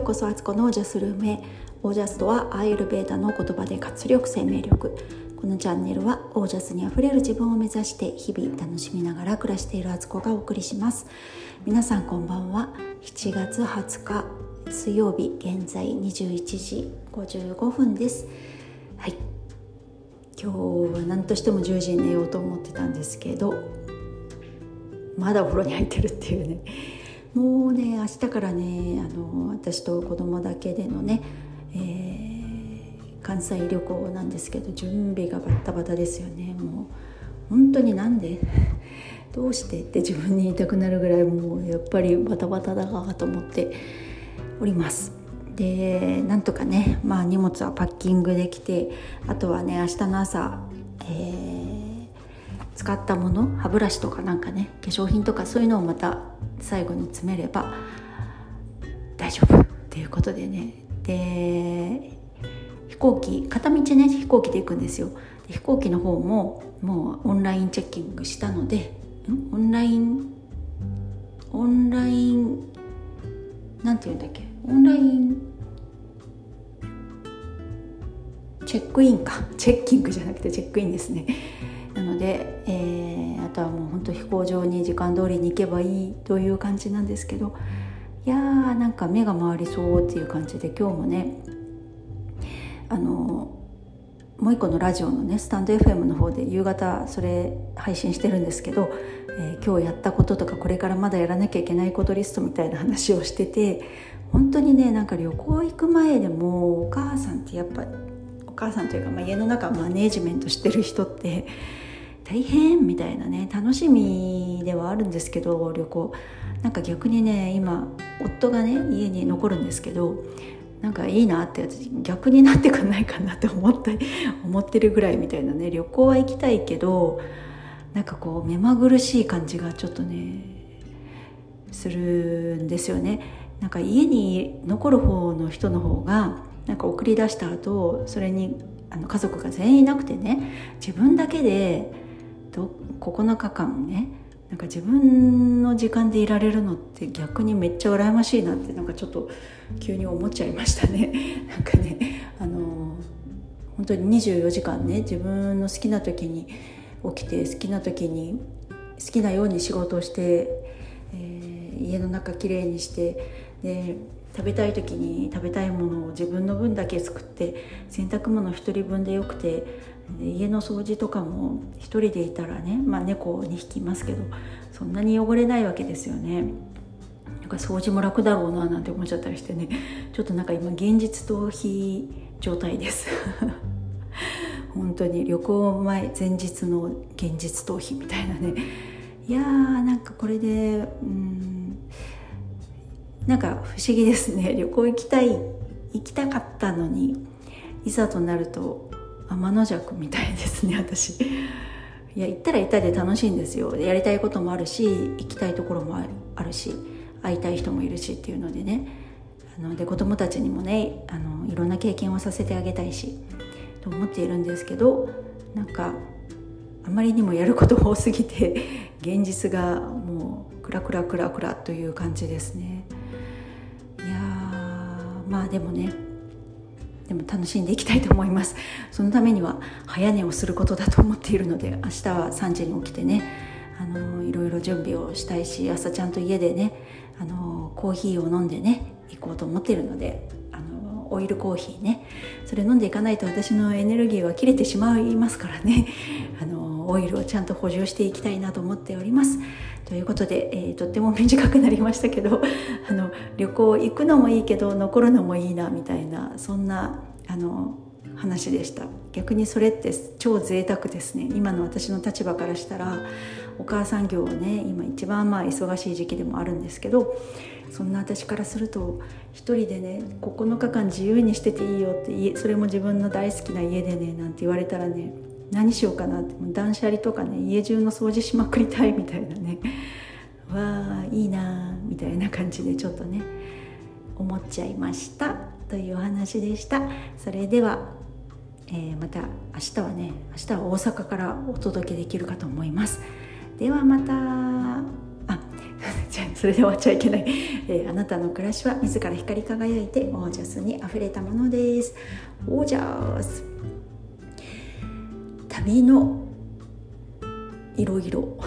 うこそあつこのオージャスルームへ。オージャスとはアーユルヴェーダの言葉で活力、生命力。このチャンネルはオージャスにあふれる自分を目指して日々楽しみながら暮らしているあつこがお送りします。皆さんこんばんは。7月20日水曜日、現在21時55分です。はい、今日は何としても10時に寝ようと思ってたんですけど、まだお風呂に入ってるっていうね。もうね、明日からね、私と子供だけでのね、関西旅行なんですけど、準備がバタバタですよね。もう本当になんでどうしてって自分に言いたくなるぐらい、もうやっぱりバタバタだかと思っております。で、なんとかね、まあ荷物はパッキングできて、あとはね、明日の朝、使ったもの、歯ブラシとかなんかね、化粧品とかそういうのをまた最後に詰めれば大丈夫っていうことでね。で、飛行機、片道ね、飛行機で行くんですよ。で、飛行機の方ももうオンラインチェッキングしたので、オンラインなんていうんだっけ、オンラインチェックインか、チェッキングじゃなくてチェックインですね。なので、あとはもう本当飛行場に時間通りに行けばいいという感じなんですけど、いやー、なんか目が回りそうっていう感じで、今日もね、もう一個のラジオのね、スタンド FM の方で夕方それ配信してるんですけど、今日やったこととかこれからまだやらなきゃいけないことリストみたいな話をしてて、本当にね、なんか旅行行く前でもお母さんってやっぱお母さんというか、まあ、家の中マネージメントしてる人って大変みたいなね、楽しみではあるんですけど、旅行なんか逆にね、今夫がね家に残るんですけど、なんかいいなって、逆になってくんないかなって思ってるぐらいみたいなね。旅行は行きたいけど、なんかこう目まぐるしい感じがちょっとねするんですよね。なんか家に残る方の人の方が、なんか送り出した後、それに家族が全員いなくてね、自分だけで9日間ね、なんか自分の時間でいられるのって逆にめっちゃ羨ましいなって、なんかちょっと急に思っちゃいましたね。なんかね、本当に24時間ね、自分の好きな時に起きて、好きな時に好きなように仕事をして、家の中きれいにして、で食べたい時に食べたいものを自分の分だけ作って、洗濯物一人分でよくて、家の掃除とかも一人でいたらね、まあ猫2匹いますけど、そんなに汚れないわけですよね。なんか掃除も楽だろうななんて思っちゃったりしてね、ちょっとなんか今現実逃避状態です本当に旅行前日の現実逃避みたいなね。いやー、なんかこれでなんか不思議ですね。旅行行きたかったのに、いざとなると天の弱みたいですね、私。いや、行ったら行ったで楽しいんですよ。やりたいこともあるし、行きたいところもあるし、会いたい人もいるしっていうのでね、で子供たちにもね、いろんな経験をさせてあげたいしと思っているんですけど、なんかあまりにもやること多すぎて、現実がもうクラクラクラクラという感じですね。まあでも楽しんでいきたいと思います。そのためには早寝をすることだと思っているので、明日は3時に起きてね、いろいろ準備をしたいし、朝ちゃんと家でね、コーヒーを飲んでね行こうと思っているので、オイルコーヒーね、それ飲んでいかないと私のエネルギーは切れてしまいますからね、オイルをちゃんと補充していきたいなと思っております。ということで、とっても短くなりましたけど、旅行行くのもいいけど残るのもいいなみたいな、そんな話でした。逆にそれって超贅沢ですね。今の私の立場からしたら、お母さん業はね、今一番忙しい時期でもあるんですけど、そんな私からすると、一人でね9日間自由にしてていいよって、それも自分の大好きな家でねなんて言われたらね、何しようかなって、断捨離とかね、家中の掃除しまくりたいみたいなね、わあいいなみたいな感じでちょっとね思っちゃいましたというお話でした。それでは、また明日は大阪からお届けできるかと思います。ではまた。あ、じゃあそれで終わっちゃいけないあなたの暮らしは自ら光り輝いてオージャスにあふれたものです。オージャス、旅のいろいろ